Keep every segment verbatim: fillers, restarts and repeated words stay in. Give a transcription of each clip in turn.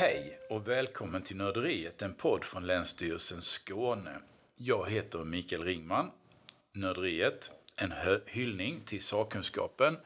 Hej och välkommen till Nörderiet, en podd från Länsstyrelsen Skåne. Jag heter Mikael Ringman. Nörderiet, en hyllning till sakkunskapen.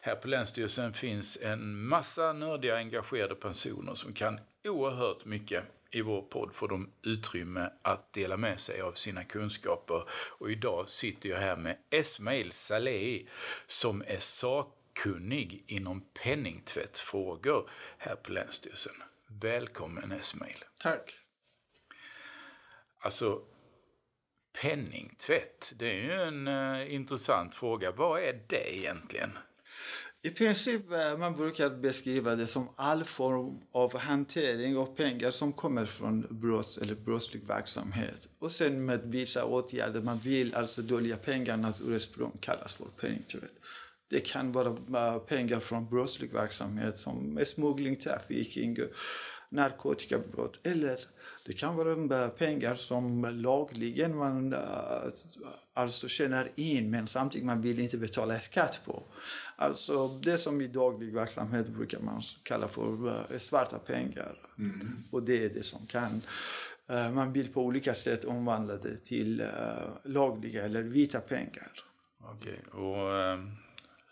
Här på Länsstyrelsen finns en massa nördiga engagerade personer som kan oerhört mycket. I vår podd får de utrymme att dela med sig av sina kunskaper. Och idag sitter jag här med Esmail Saleh som är sakkunnig inom penningtvättfrågor här på Länsstyrelsen. Välkommen Esmail. Tack. Alltså, penningtvätt, det är ju en uh, intressant fråga. Vad är det egentligen? I princip man brukar beskriva det som all form av hantering av pengar som kommer från brotts- eller brottslig verksamhet. Och sen med vissa åtgärder man vill alltså dölja pengarnas ursprung kallas för penningtvätt. Det kan vara pengar från brottslig verksamhet som smuggling, trafficking, narkotikabrott. Eller det kan vara pengar som lagligen man alltså tjänar in men samtidigt man vill inte betala skatt på. Alltså det som i daglig verksamhet brukar man kalla för svarta pengar. Mm. Och det är det som kan man vill på olika sätt omvandla det till lagliga eller vita pengar. Okej, okay. och... Um...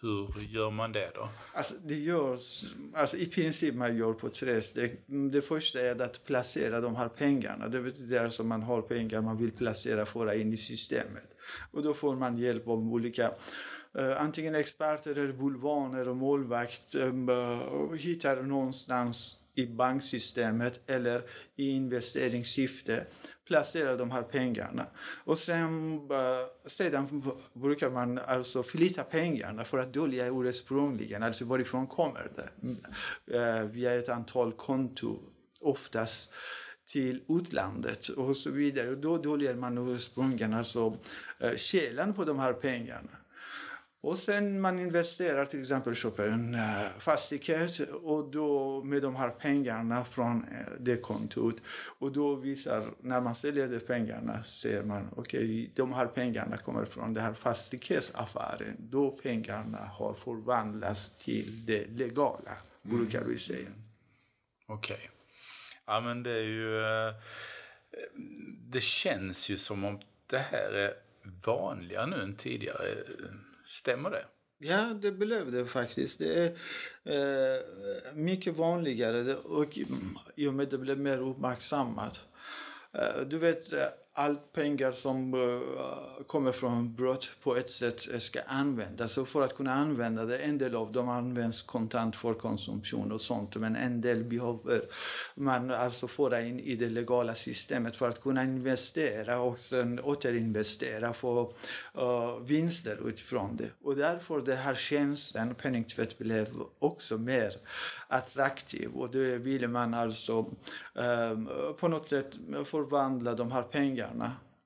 Hur gör man det då? Alltså, det görs, alltså i princip man gör på tre steg. Det första är att placera de här pengarna. Det betyder alltså man har pengar man vill placera föra in i systemet. Och då får man hjälp av olika eh, antingen experter eller bulvaner och målvakt eh, hittar någonstans i banksystemet eller i investeringssyfte placera de här pengarna. Och sen, sedan brukar man alltså flytta pengarna för att dölja ursprungligen, alltså varifrån kommer det? Via ett antal konto, oftast till utlandet och så vidare. Och då döljer man ursprungligen, alltså källan på de här pengarna. Och sen man investerar till exempel köper en fastighet och då med de här pengarna från det kontot och då visar när man säljer de pengarna ser man okej okay, de här pengarna kommer från den här fastighetsaffären då pengarna har förvandlats till det legala mm. brukar vi säga. Okej. Okay. Ja men det är ju det känns ju som om det här är vanligare nu än tidigare. Stämmer det? Ja, det blev det faktiskt. Det är eh, mycket vanligare och i och med det blev mer uppmärksammat. Eh, du vet, allt pengar som eh, kommer från brott på ett sätt ska användas. Så för att kunna använda det, en del av dem används kontant för konsumtion och sånt. Men en del behöver man alltså föra in i det legala systemet för att kunna investera och sen återinvestera för uh, vinster utifrån det. Och därför den här tjänsten, penningtvätt, blev också mer attraktiv. Och då ville man alltså um, på något sätt förvandla de här pengarna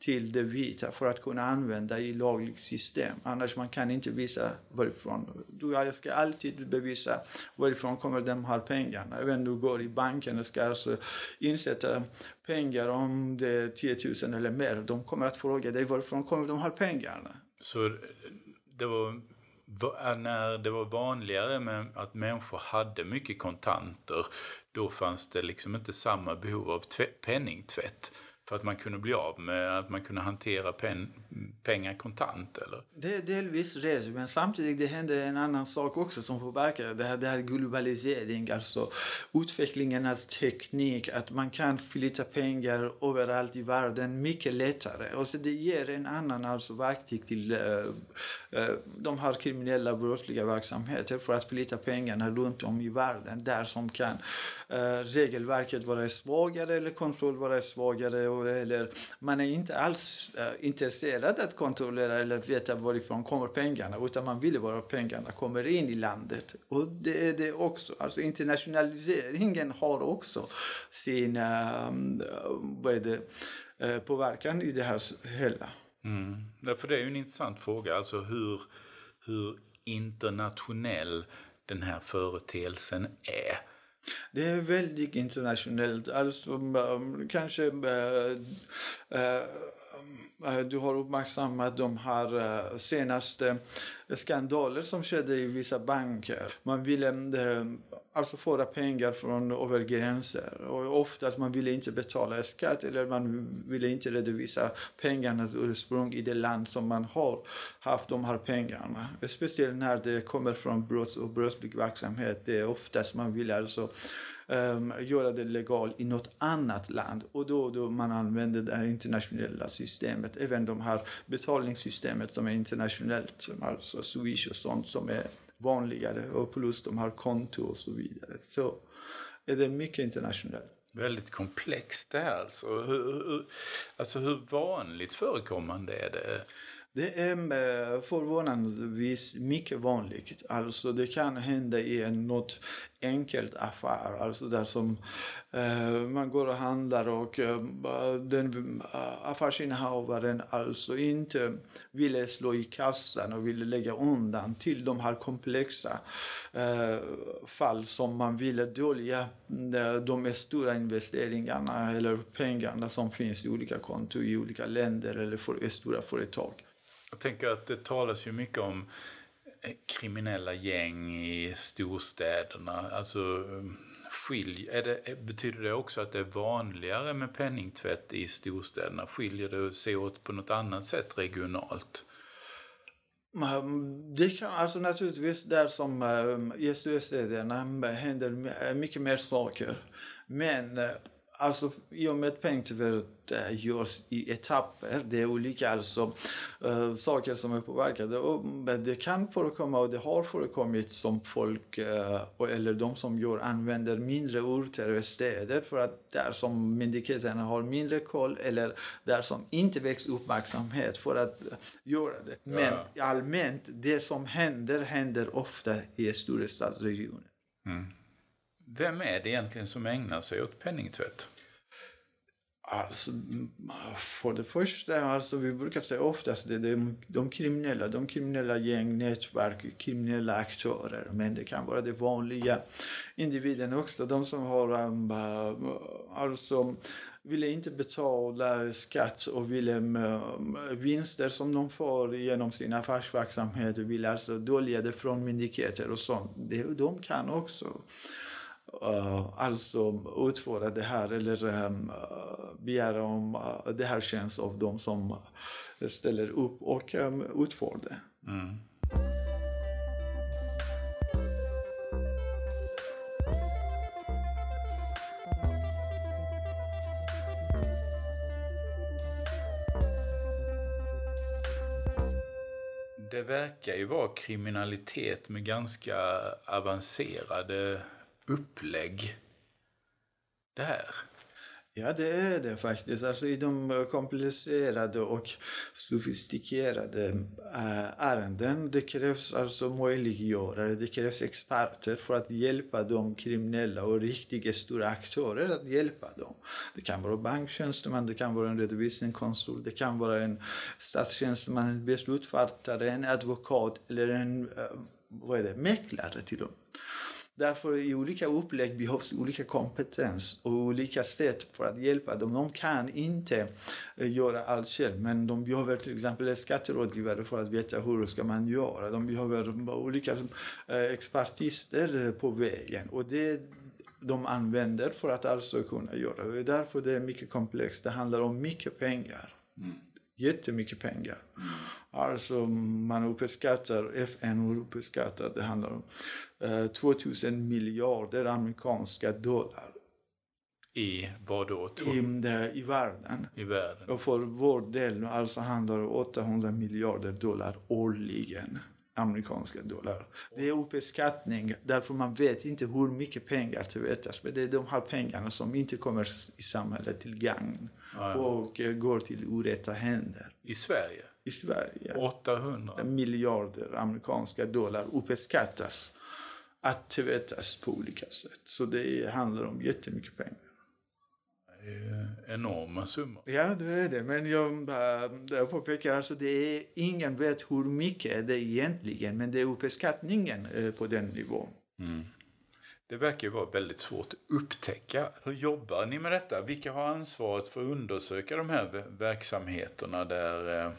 till det vita för att kunna använda i lagligt system. Annars man kan inte visa varifrån. Du, jag ska alltid bevisa varifrån kommer de här pengarna. Även du går i banken och ska alltså insätta pengar om det är tio tusen eller mer. De kommer att fråga dig varifrån kommer de här pengarna. Så det var... När det var vanligare med att människor hade mycket kontanter då fanns det liksom inte samma behov av tvätt, penningtvätt för att man kunde bli av med att man kunde hantera pen, pengar kontant eller? Det är delvis rätt men samtidigt det hände en annan sak också som påverkade det här, det här globalisering alltså utvecklingen av teknik att man kan flytta pengar överallt i världen mycket lättare och så det ger en annan alltså verktyg till äh, de här kriminella brottsliga verksamheter för att flytta pengarna runt om i världen där som kan äh, regelverket vara svagare eller kontroll vara svagare eller man är inte alls äh, intresserad att kontrollera eller veta varifrån kommer pengarna utan man vill bara att pengarna kommer in i landet och det är det också alltså internationaliseringen har också sin äh, vad är det, äh, påverkan i det här hela. Mm. Därför det är ju en intressant fråga alltså hur, hur internationell den här företeelsen är. Det är väldigt internationellt. Alltså kanske äh, äh, du har uppmärksammat de här senaste skandaler som skedde i vissa banker. Man ville äh, alltså föra pengar från över gränser. Och oftast man ville inte betala skatt eller man ville inte redovisa pengarnas ursprung i det land som man har haft de här pengarna. Speciellt när det kommer från brotts- och brottslig verksamhet. Det är oftast man vill alltså um, göra det legalt i något annat land. Och då, då man använder det internationella systemet. Även de här betalningssystemet som är internationellt. Som alltså Swish och sånt som är vanligare och plus de har konto och så vidare. Så är det mycket internationellt. Väldigt komplext det här alltså. Hur, hur, alltså hur vanligt förekommande är det? Det är förvånansvis mycket vanligt. Alltså det kan hända i något enkelt affär. Alltså där som eh, man går och handlar och eh, den eh, affärsinnehavaren alltså inte ville slå i kassan och ville lägga undan till de här komplexa eh, fall som man ville dölja de stora investeringarna eller pengarna som finns i olika konton i olika länder eller för stora företag. Jag tänker att det talas ju mycket om kriminella gäng i storstäderna. Alltså, skilj, är det, betyder det också att det är vanligare med penningtvätt i storstäderna? Skiljer det sig åt på något annat sätt regionalt? Det kan alltså naturligtvis där som i storstäderna händer mycket mer saker. Men alltså i och med att penningtvätt görs i etapper, det är olika alltså, äh, saker som är påverkade och det kan förekomma och det har förekommit som folk äh, eller de som gör använder mindre orter och städer för att där som myndigheterna har mindre koll eller där som inte väcks uppmärksamhet för att äh, göra det. Men ja. Allmänt det som händer händer ofta i stora stadsregioner. Mm. Vem är det egentligen som ägnar sig åt penningtvätt? Alltså, för det första, alltså, vi brukar säga oftast det är de, de kriminella, de kriminella gäng, nätverk, kriminella aktörer. Men det kan vara de vanliga individen också. De som har, alltså, ville inte betala skatt och ville vinster som de får genom sin affärsverksamhet och vill alltså dölja det från myndigheter och sånt. Det, de kan också. Uh, alltså utföra det här eller um, uh, begära om uh, det här tjänst av de som ställer upp och um, utför det. Mm. Det verkar ju vara kriminalitet med ganska avancerade upplägg det här. Ja, det är det faktiskt. Alltså i de komplicerade och sofistikerade äh, ärenden, det krävs alltså möjliggörare, det krävs experter för att hjälpa de kriminella och riktigt stora aktörer att hjälpa dem. Det kan vara banktjänsteman, det kan vara en redovisningskonsult, det kan vara en statstjänsteman, en beslutfattare, en advokat eller en äh, vad är det, mäklare till dem. Därför i olika upplägg behövs olika kompetens och olika sätt för att hjälpa dem. De kan inte göra allt själv, men de behöver till exempel skatterådgivare för att veta hur ska man göra. De behöver olika expertister på vägen och det de använder för att alltså kunna göra. Och därför det är mycket komplext. Det handlar om mycket pengar. Mm. Jättemycket pengar. Alltså man uppskattar, F N uppskattar, det handlar om eh, tvåtusen miljarder amerikanska dollar. I vad då? I, I världen. I världen. Och för vår del alltså handlar det om åttahundra miljarder dollar årligen. Amerikanska dollar. Det är uppskattning, därför man vet inte hur mycket pengar det vetas, men det är de här pengarna som inte kommer i samhället till gagn ja, ja. och går till orätta händer. I Sverige? I Sverige. åttahundra miljarder amerikanska dollar uppskattas att det vetas på olika sätt. Så det handlar om jättemycket pengar. Enorma summor. Ja, det är det. Men jag, jag påpekar alltså det är ingen vet hur mycket det är egentligen, men det är uppskattningen på den nivån. Mm. Det verkar ju vara väldigt svårt att upptäcka. Hur jobbar ni med detta? Vilka har ansvaret för att undersöka de här verksamheterna där,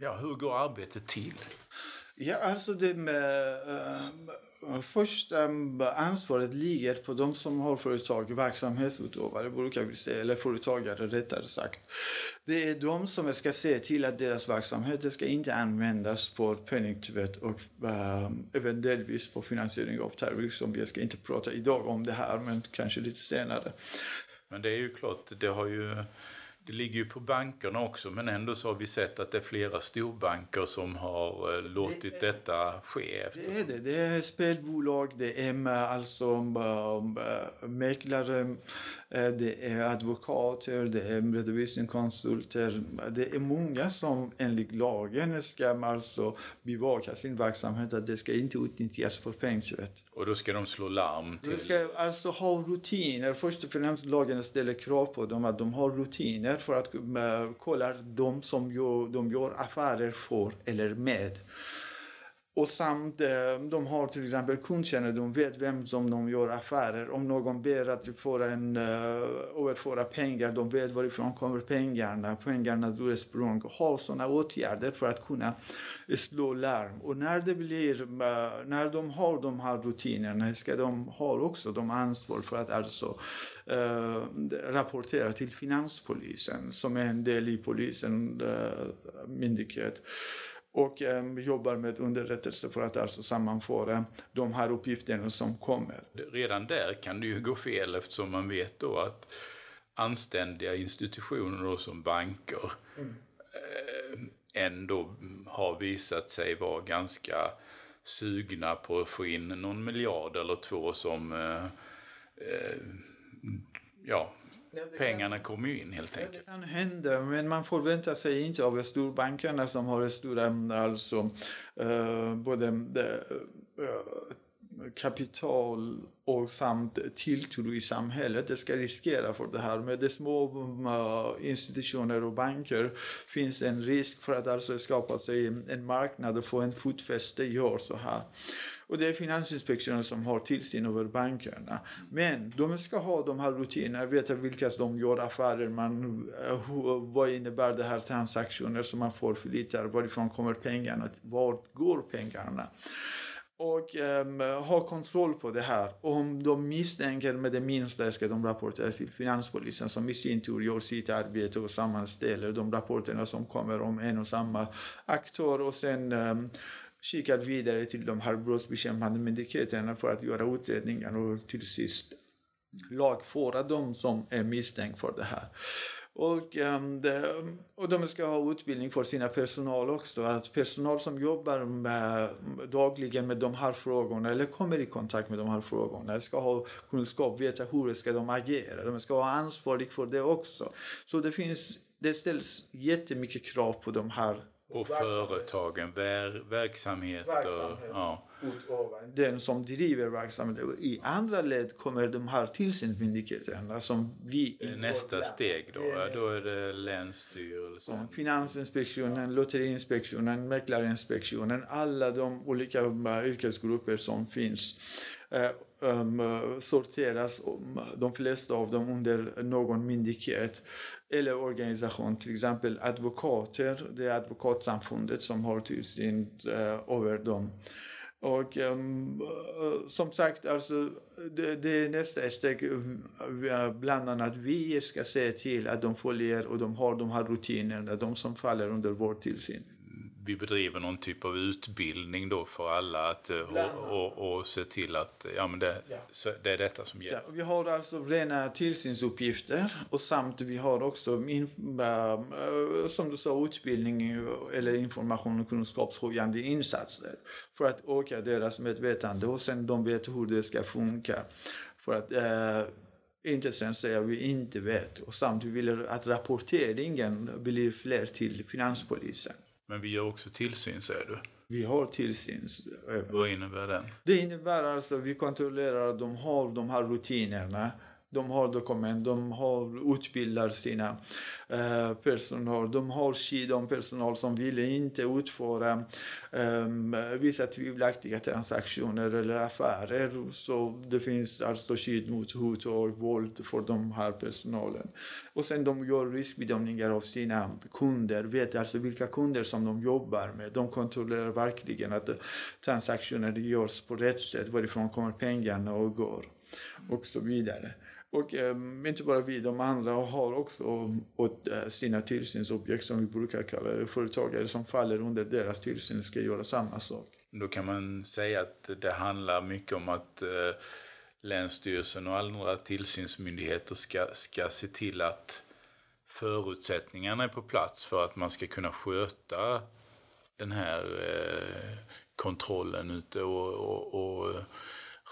ja, hur går arbetet till? Ja, alltså det med... Uh, först um, ansvaret ligger på de som har företag, verksamhetsutövare, brukar vi säga, eller företagare rättare sagt. Det är de som ska se till att deras verksamhet ska inte användas för penningtvätt och uh, även delvis på finansiering av terrorism. Jag ska inte prata idag om det här, men kanske lite senare. Men det är ju klart, det har ju... Det ligger ju på bankerna också, men ändå så har vi sett att det är flera storbanker som har låtit det är, detta ske. Eftersom. Det är det. Det är spelbolag, det är alltså mäklare, det är advokater, det är redovisningskonsulter. Det är många som enligt lagen ska alltså bevaka sin verksamhet att det ska inte utnyttjas för penningtvätt. Och då ska de slå larm till? De ska alltså ha rutiner. Först och främst lagen ställer krav på dem att de har rutiner för att uh, kolla de som gör, de gör affärer för eller med. Och samt uh, de har till exempel kundkännedom, de vet vem som de gör affärer. Om någon ber att föra en, uh, överföra pengar, de vet varifrån kommer pengarna, pengarnas ursprung. Har sådana åtgärder för att kunna slå larm. Och när, det blir, uh, när de har de här rutinerna ska de ha också de ansvar för att alltså Äh, rapportera till finanspolisen som är en del i polisen äh, myndighet och äh, jobbar med underrättelse för att alltså sammanföra de här uppgifterna som kommer. Redan där kan det ju gå fel eftersom man vet då att anständiga institutioner då, som banker mm. äh, ändå har visat sig vara ganska sugna på att få in någon miljard eller två som äh, äh, ja, pengarna kommer ju in helt enkelt. Det kan hända, men man förväntar sig inte av storbankerna som har stora alltså, eh, både eh, kapital och samt tilltro i samhället. Det ska riskera för det här. Med de små institutioner och banker finns en risk för att alltså skapa sig en marknad och få en fotfäste i år så här. Och det är Finansinspektionen som har tillsyn över bankerna. Men de ska ha de här rutinerna, veta vilka de gör affärer, man, vad innebär det här transaktioner som man får förlitar, varifrån kommer pengarna, vart går pengarna. Och um, ha kontroll på det här. Om de misstänker med det minsta ska de rapportera till finanspolisen som i sin tur gör sitt arbete och sammanställer de rapporterna som kommer om en och samma aktör och sen um, kikar vidare till de här brottsbekämpande myndigheterna för att göra utredningar och till sist lagföra dem som är misstänkta för det här. Och, um, de, och de ska ha utbildning för sina personal också. Att personal som jobbar med, dagligen med de här frågorna eller kommer i kontakt med de här frågorna ska ha kunskap, veta hur ska de agera. De ska vara ansvariga för det också. Så det, finns, det ställs jättemycket krav på de här. Och företagen, ver- verksamheter. Verksamhet. Ja. Den som driver verksamheten. I andra led kommer de här tillsynsmyndigheterna som vi... Nästa steg då, är då är det Länsstyrelsen. Finansinspektionen, Lotteriinspektionen, Mäklarinspektionen. Alla de olika yrkesgrupper som finns sorteras, de flesta av dem under någon myndighet eller organisation, till exempel advokater, det är advokatsamfundet som har tillsyn över dem. Och um, som sagt, alltså, det, det är nästa steg, bland annat vi ska se till att de följer och de har de här rutinerna, de som faller under vår tillsyn. Vi bedriver någon typ av utbildning då för alla att, och, och, och se till att ja, men det, ja. Så, det är detta som gäller. Ja, vi har alltså rena tillsynsuppgifter och samt vi har också som du sa utbildning eller information och kunskapshöjande insatser för att öka deras medvetande och sen de vet hur det ska funka för att eh, inte sen säger vi inte vet och samt vi vill att rapporteringen blir fler till finanspolisen. Men vi gör också tillsyn, säger du? Vi har tillsyn. Vad innebär den? Det innebär alltså att vi kontrollerar att de har de här rutinerna de har dokument, de har utbildar sina eh, personal, de har skydd om personal som vill inte utföra eh, vissa tvivelaktiga transaktioner eller affärer, så det finns alltså skydd mot hot och våld för de här personalen. Och sen de gör riskbedömningar av sina kunder, vet alltså vilka kunder som de jobbar med, de kontrollerar verkligen att transaktioner görs på rätt sätt, varifrån kommer pengarna och går och så vidare. Och eh, inte bara vi, de andra har också åt sina tillsynsobjekt som vi brukar kalla det, företagare som faller under deras tillsyn ska göra samma sak. Då kan man säga att det handlar mycket om att eh, Länsstyrelsen och andra tillsynsmyndigheter ska, ska se till att förutsättningarna är på plats för att man ska kunna sköta den här eh, kontrollen ute och, och, och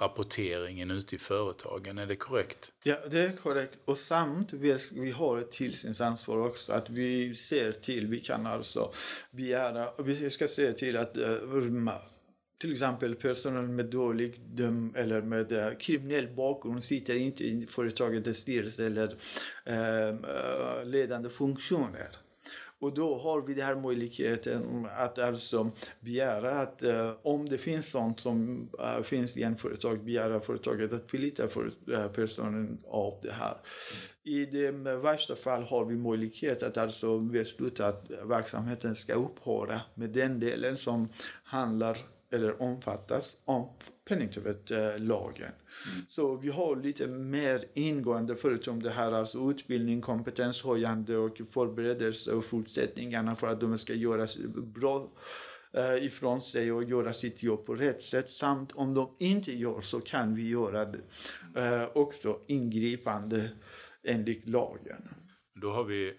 rapporteringen ute i företagen. Är det korrekt? Ja, det är korrekt. Och samt vi har ett tillsynsansvar också. Att vi ser till, vi kan alltså begära, vi ska se till att till exempel personer med dålig döm eller med kriminell bakgrund sitter inte i företagets styrelse eller eh, ledande funktioner. Och då har vi den här möjligheten att alltså begära att eh, om det finns sånt som eh, finns i en företag, begära företaget att förlita för, eh, personen av det här. I det värsta fall har vi möjlighet att alltså besluta att verksamheten ska upphöra med den delen som handlar eller omfattas om penningtvättslagen. Mm. Så vi har lite mer ingående förutom det här, alltså utbildning, kompetenshöjande och förberedelse och fortsättningarna för att de ska göra bra eh, ifrån sig och göra sitt jobb på rätt sätt. Samt om de inte gör så kan vi göra det, eh, också ingripande enligt lagen. Då har vi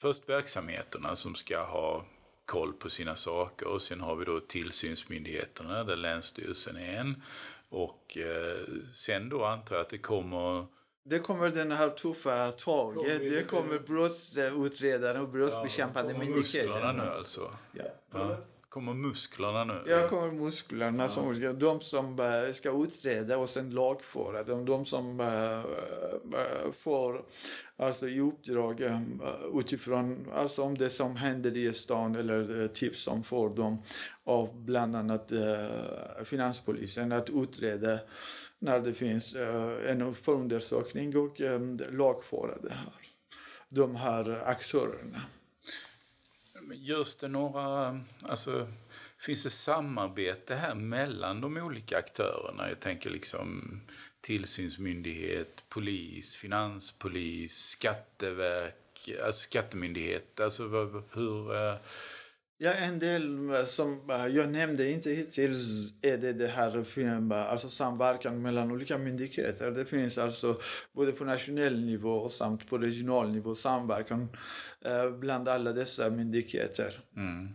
först verksamheterna som ska ha koll på sina saker, och sen har vi då tillsynsmyndigheterna där Länsstyrelsen är en, och eh, sen då antar jag att det kommer det kommer den här tuffa taget, det kommer brottsutredare och brottsbekämpande ja, myndigheter musklerna nu alltså ja. Ja. Kommer musklerna nu? Ja, kommer musklerna. Ja. Som, de som ska utreda och sen lagföra. De, de som äh, får alltså, i uppdrag äh, utifrån alltså, om det som händer i stan eller tips som får dem av bland annat äh, finanspolisen att utreda när det finns äh, en förundersökning och äh, lagföra det här. De här aktörerna. Just det, några, alltså, finns det samarbete här mellan de olika aktörerna? Jag tänker liksom tillsynsmyndighet, polis, finanspolis, skatteverk, alltså skattemyndighet. Alltså hur... Ja, en del som jag nämnde inte hittills är det, det här alltså samverkan mellan olika myndigheter. Det finns alltså både på nationell nivå och samt på regional nivå samverkan bland alla dessa myndigheter. Mm.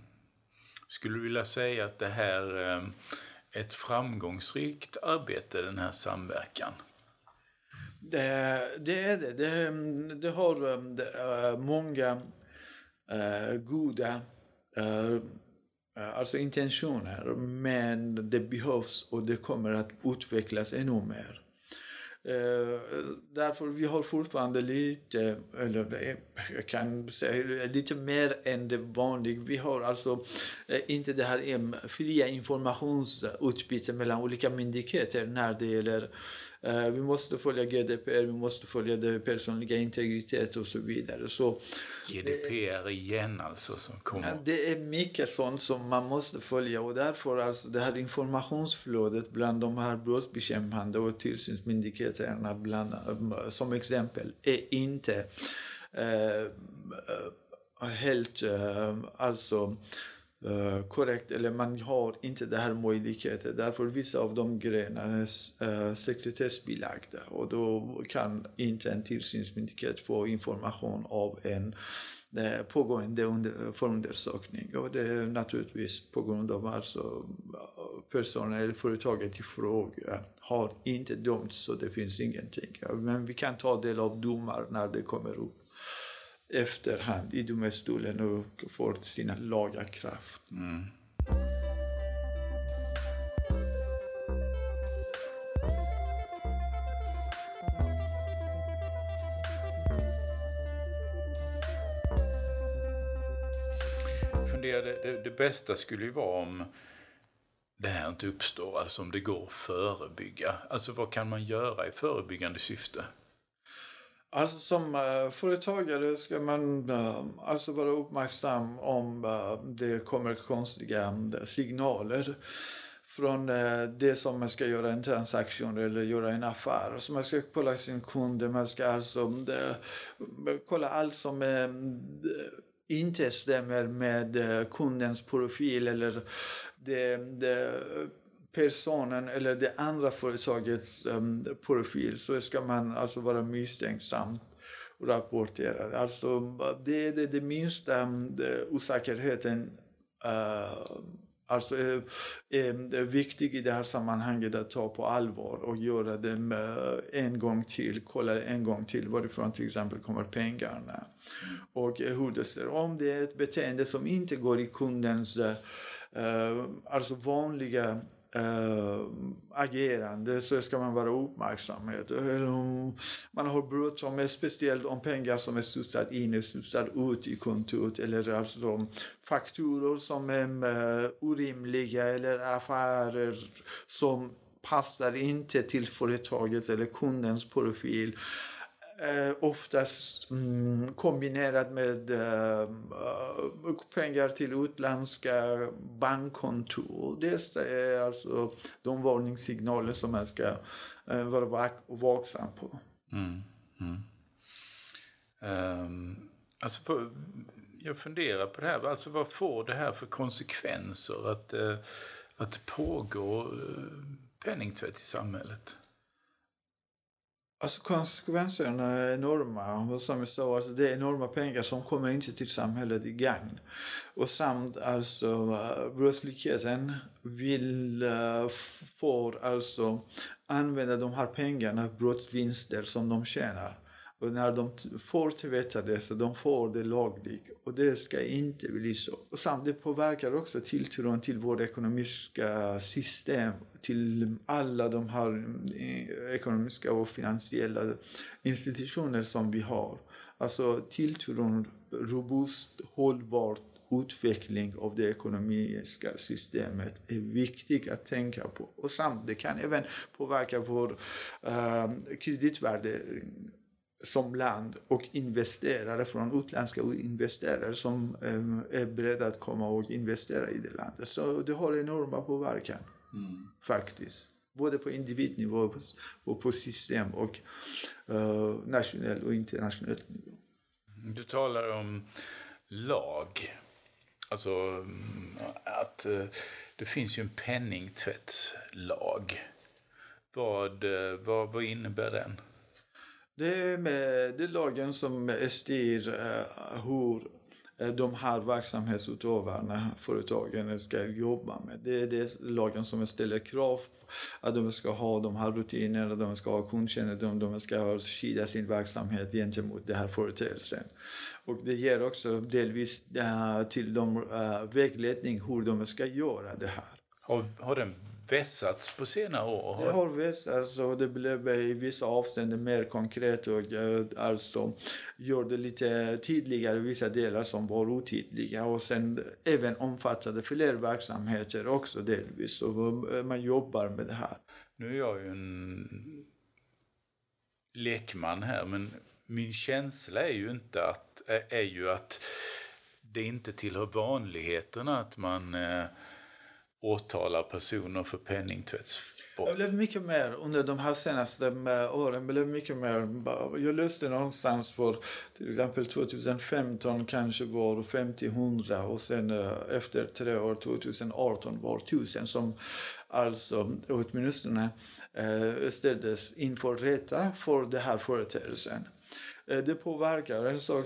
Skulle du vilja säga att det här är ett framgångsrikt arbete, den här samverkan? Det, det är det. Det, det har det, många goda alltså intentioner, men det behövs och det kommer att utvecklas ännu mer. Därför vi har fortfarande lite, eller jag kan säga lite mer än det vanliga. Vi har alltså inte det här fria informationsutbyte mellan olika myndigheter när det gäller vi måste följa G D P R, vi måste följa det personliga integritet och så vidare. Så G D P R igen alltså som kommer. Det är mycket sånt som man måste följa, och därför alltså det här informationsflödet bland de här brottsbekämpande och tillsynsmyndigheterna bland, som exempel är inte eh, helt eh, alltså Uh, korrekt, eller man har inte det här möjligheten, därför vissa av de grejerna är uh, sekretessbelagda, och då kan inte en tillsynsmyndighet få information av en uh, pågående under, förundersökning, och det är naturligtvis på grund av alltså personer eller företaget i fråga har inte dömts, så det finns ingenting, men vi kan ta del av domar när det kommer upp efterhand i domstolen och får sina laga kraft. Mm. det, det, det bästa skulle ju vara om det här inte uppstår, alltså om det går att förebygga. Alltså vad kan man göra i förebyggande syfte? Alltså som äh, företagare ska man äh, alltså vara uppmärksam om äh, det kommer konstiga signaler från äh, det som man ska göra en transaktion eller göra en affär. Så man ska kolla sin kund, man ska alltså äh, kolla allt som är äh, inte stämmer med kundens profil eller det, det personen eller det andra företagets um, profil, så ska man alltså vara misstänksam och rapportera. Alltså det är det, det minsta det, osäkerheten uh, alltså är, är, är viktig i det här sammanhanget att ta på allvar och göra det med en gång till, kolla en gång till varifrån till exempel kommer pengarna och hur det ser. Om det är ett beteende som inte går i kundens eh, alltså vanliga Uh, agerande, så ska man vara uppmärksam. Man har bråttom, speciellt om pengar som är slussat in och slussat ut i kontot, eller alltså fakturor som är orimliga eller affärer som passar inte till företagets eller kundens profil. Eh, oftast mm, kombinerat med eh, pengar till utländska bankkontor. Det är alltså de varningssignaler som man ska eh, vara vak- vaksam på. Mm, mm. Um, alltså för, jag funderar på det här. Alltså vad får det här för konsekvenser att, eh, att det pågår eh, penningtvätt i samhället? Alltså konsekvenserna är enorma. Som jag sa, alltså, det är enorma pengar som kommer inte till samhället i gagn. Och samt alltså brottsligheten vill uh, få alltså använda de här pengarna, brottsvinster som de tjänar. Och när de får tillveta det, så de får det lagligt. Och det ska inte bli så. Och samtidigt påverkar också tilltron till vårt ekonomiska system. Till alla de här ekonomiska och finansiella institutioner som vi har. Alltså tilltron, robust, hållbart utveckling av det ekonomiska systemet är viktigt att tänka på. Och samtidigt kan även påverka vår eh, kreditvärdering som land och investerare från utländska investerare som eh, är beredda att komma och investera i det landet. Så det har enorma påverkan mm. faktiskt. Både på individnivå och på, och på system och eh, nationell och internationell nivå. Du talar om lag. Alltså att eh, det finns ju en penningtvättslag. Vad, vad, vad innebär den? Det är, med, det är lagen som styr eh, hur de här verksamhetsutövarna, företagen, ska jobba med. Det är det lagen som ställer krav att de ska ha de här rutinerna, de ska ha kundkännedom, de ska skydda sin verksamhet gentemot den här företeelsen. Och det ger också delvis eh, till dem eh, vägledning hur de ska göra det här. Har, har den vässats på senare år? Det har vässats, alltså det blev i vissa avseenden mer konkret och alltså gjorde lite tydligare vissa delar som var otydliga, och sen även omfattade fler verksamheter också delvis, så man jobbar med det här. Nu är jag ju en lekman här, men min känsla är ju inte att är ju att det inte tillhör vanligheterna att man åtalar personer för penningtvättsbrott. Det blev mycket mer under de här senaste åren. Det blev mycket mer. Jag löste någonstans för till exempel tjugo femton kanske var femtio hundra, och sen efter tre år tjugo arton var tusen som alltså åtminstone ställdes inför rätta för det här företeelsen. Det påverkar en sak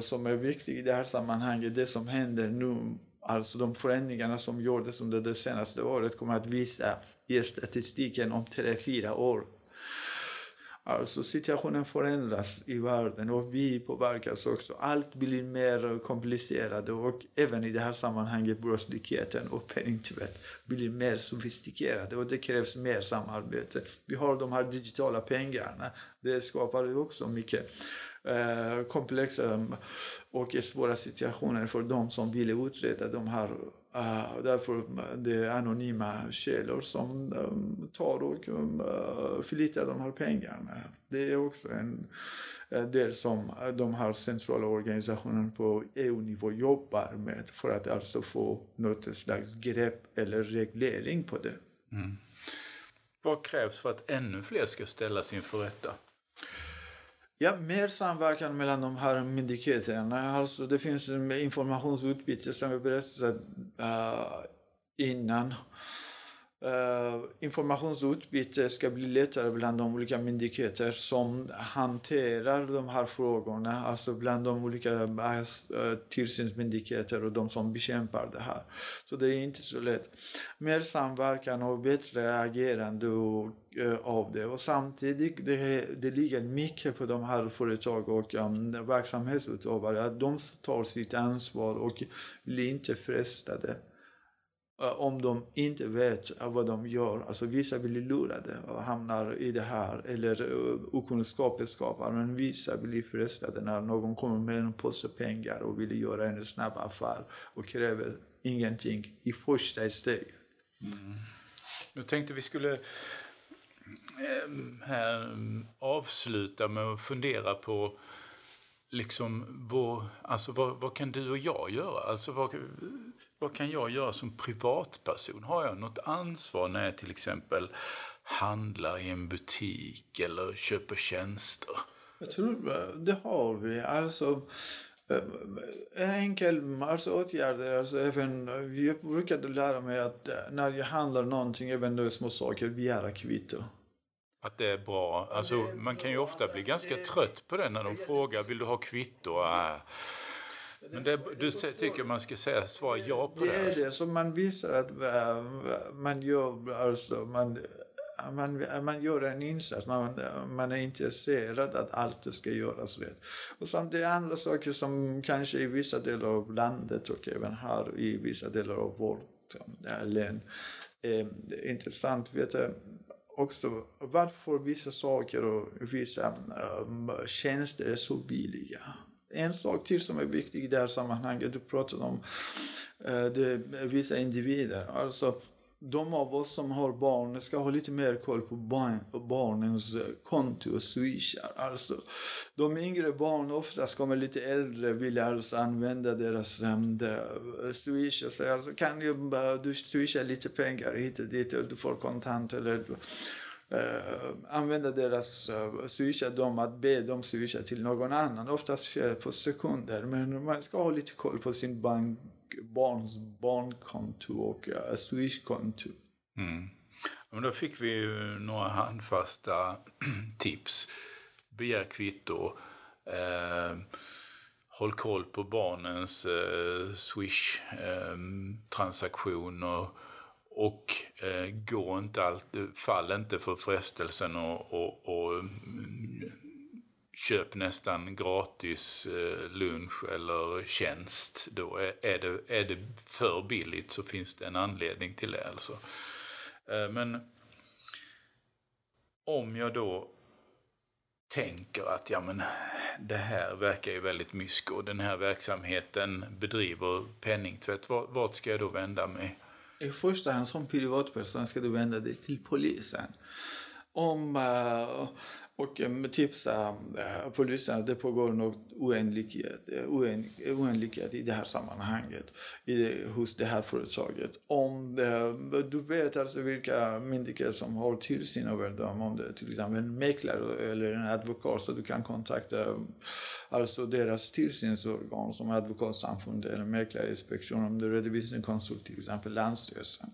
som är viktig i det här sammanhanget, det som händer nu. Alltså de förändringarna som gjordes under det senaste året kommer att visa i statistiken om tre fyra år. Alltså situationen förändras i världen och vi påverkas också. Allt blir mer komplicerat, och även i det här sammanhanget brottsligheten och penningtvätt blir mer sofistikerade, och det krävs mer samarbete. Vi har de här digitala pengarna. Det skapar också mycket eh, komplex eh, och svåra situationer för de som vill utreda de här. Uh, därför det är anonyma källor som um, tar och um, uh, förlitar de här pengarna. Det är också en uh, del som de här centrala organisationerna på E U-nivå jobbar med för att alltså få något slags grepp eller reglering på det. Mm. Vad krävs för att ännu fler ska ställas inför rätta? Ja, mer samverkan mellan de här myndigheterna. Alltså det finns informationsutbyte som vi berättade uh, innan. Uh, informationsutbyte ska bli lättare bland de olika myndigheter som hanterar de här frågorna. Alltså bland de olika uh, tillsynsmyndigheter och de som bekämpar det här. Så det är inte så lätt. Mer samverkan och bättre agerande och, uh, av det. Och samtidigt det, det ligger mycket på de här företag och um, verksamhetsutövare att de tar sitt ansvar och blir inte frestade. Om de inte vet vad de gör. Alltså vissa blir lurade och hamnar i det här. Eller okunskapet skapar. Men vissa blir frestade när någon kommer med en påse pengar. Och vill göra en snabb affär. Och kräver ingenting i första steget. Mm. Jag tänkte vi skulle här avsluta med att fundera på. Liksom vår, alltså vad, vad kan du och jag göra? Alltså vad... Vad kan jag göra som privatperson? Har jag något ansvar när jag till exempel handlar i en butik eller köper tjänster? Jag tror det har vi. Alltså enkel alltså åtgärder. Alltså, även, jag brukade lära mig att när jag handlar någonting, även då små saker, begära kvitto. Att det är bra. Alltså, det är man kan ju ofta bli ganska trött på det när de frågar, vill du ha kvitto? Äh. Men det, du tycker man ska säga svara ja på det? Det är det som man visar att man gör, alltså man, man, man gör en insats. Man, man är intresserad att allt ska göras rätt. Och som det är andra saker som kanske i vissa delar av landet och även här i vissa delar av vårt län är intressant. Vet du också varför vissa saker och vissa tjänster är så billiga? En sak till som är viktig i det här sammanhanget, du pratade om det, vissa individer. Alltså, de av oss som har barn ska ha lite mer koll på barn, barnens konto och swishar. Alltså, de yngre barn oftast kommer lite äldre, vill alltså använda deras de, swish och säga, alltså, kan ju, du swisha lite pengar hit och dit och du får kontant eller... Uh, använda deras uh, swisha dem att be dem swisha till någon annan. Oftast sker på sekunder, men man ska ha lite koll på sin bank, barns barnkonto och uh, swishkonto. Mm. Men då fick vi ju några handfasta tips. Begär kvitto. Uh, håll koll på barnens uh, swish-transaktioner. Um, Och eh, gå inte allt, fall inte för frestelsen och, och, och köp nästan gratis eh, lunch eller tjänst. Då är, är, det, är det för billigt så finns det en anledning till det. Alltså. Eh, men om jag då tänker att ja, men, det här verkar ju väldigt mysko och den här verksamheten bedriver penningtvätt. Vart, vart ska jag då vända mig? I första hand som privatperson ska du vända dig till polisen. Om och tipsa polisen att det pågår något oenlighet, oen, oenlighet i det här sammanhanget i det, hos det här företaget. Om det, du vet alltså vilka myndigheter som har tillsyn över dem, om det till exempel en mäklare eller en advokat, så du kan kontakta alltså deras tillsynsorgan som advokatsamfund eller mäklarinspektion, om det är redovisningskonsult till exempel Länsstyrelsen.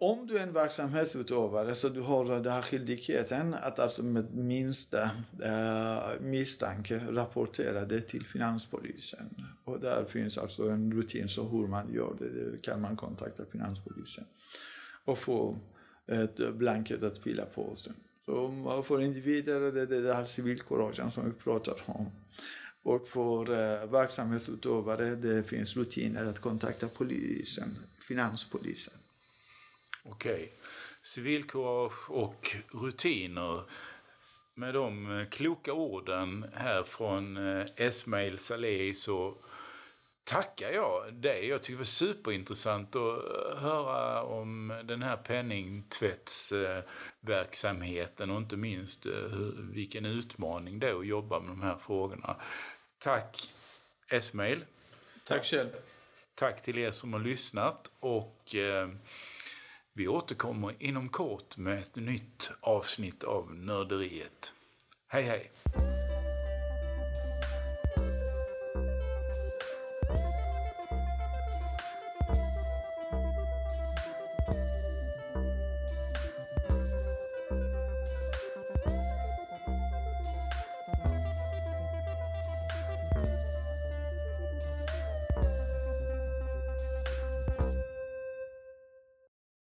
Om du är en verksamhetsutövare så du har den här skyldigheten att alltså med minsta eh, misstanke rapportera det till finanspolisen. Och där finns alltså en rutin så hur man gör det. Det kan man kontakta finanspolisen och få ett blanket att fylla på sen. Så för individer är det det här civilkuragen som vi pratar om. Och för eh, verksamhetsutövare det finns rutiner att kontakta polisen, finanspolisen. Okej, civilkurage och rutiner. Med de kloka orden här från Esmail Saleh så tackar jag dig. Jag tycker det var superintressant att höra om den här penningtvättsverksamheten och inte minst vilken utmaning det är att jobba med de här frågorna. Tack Esmail. Tack själv. Tack till er som har lyssnat och eh, vi återkommer inom kort med ett nytt avsnitt av Nörderiet. Hej hej!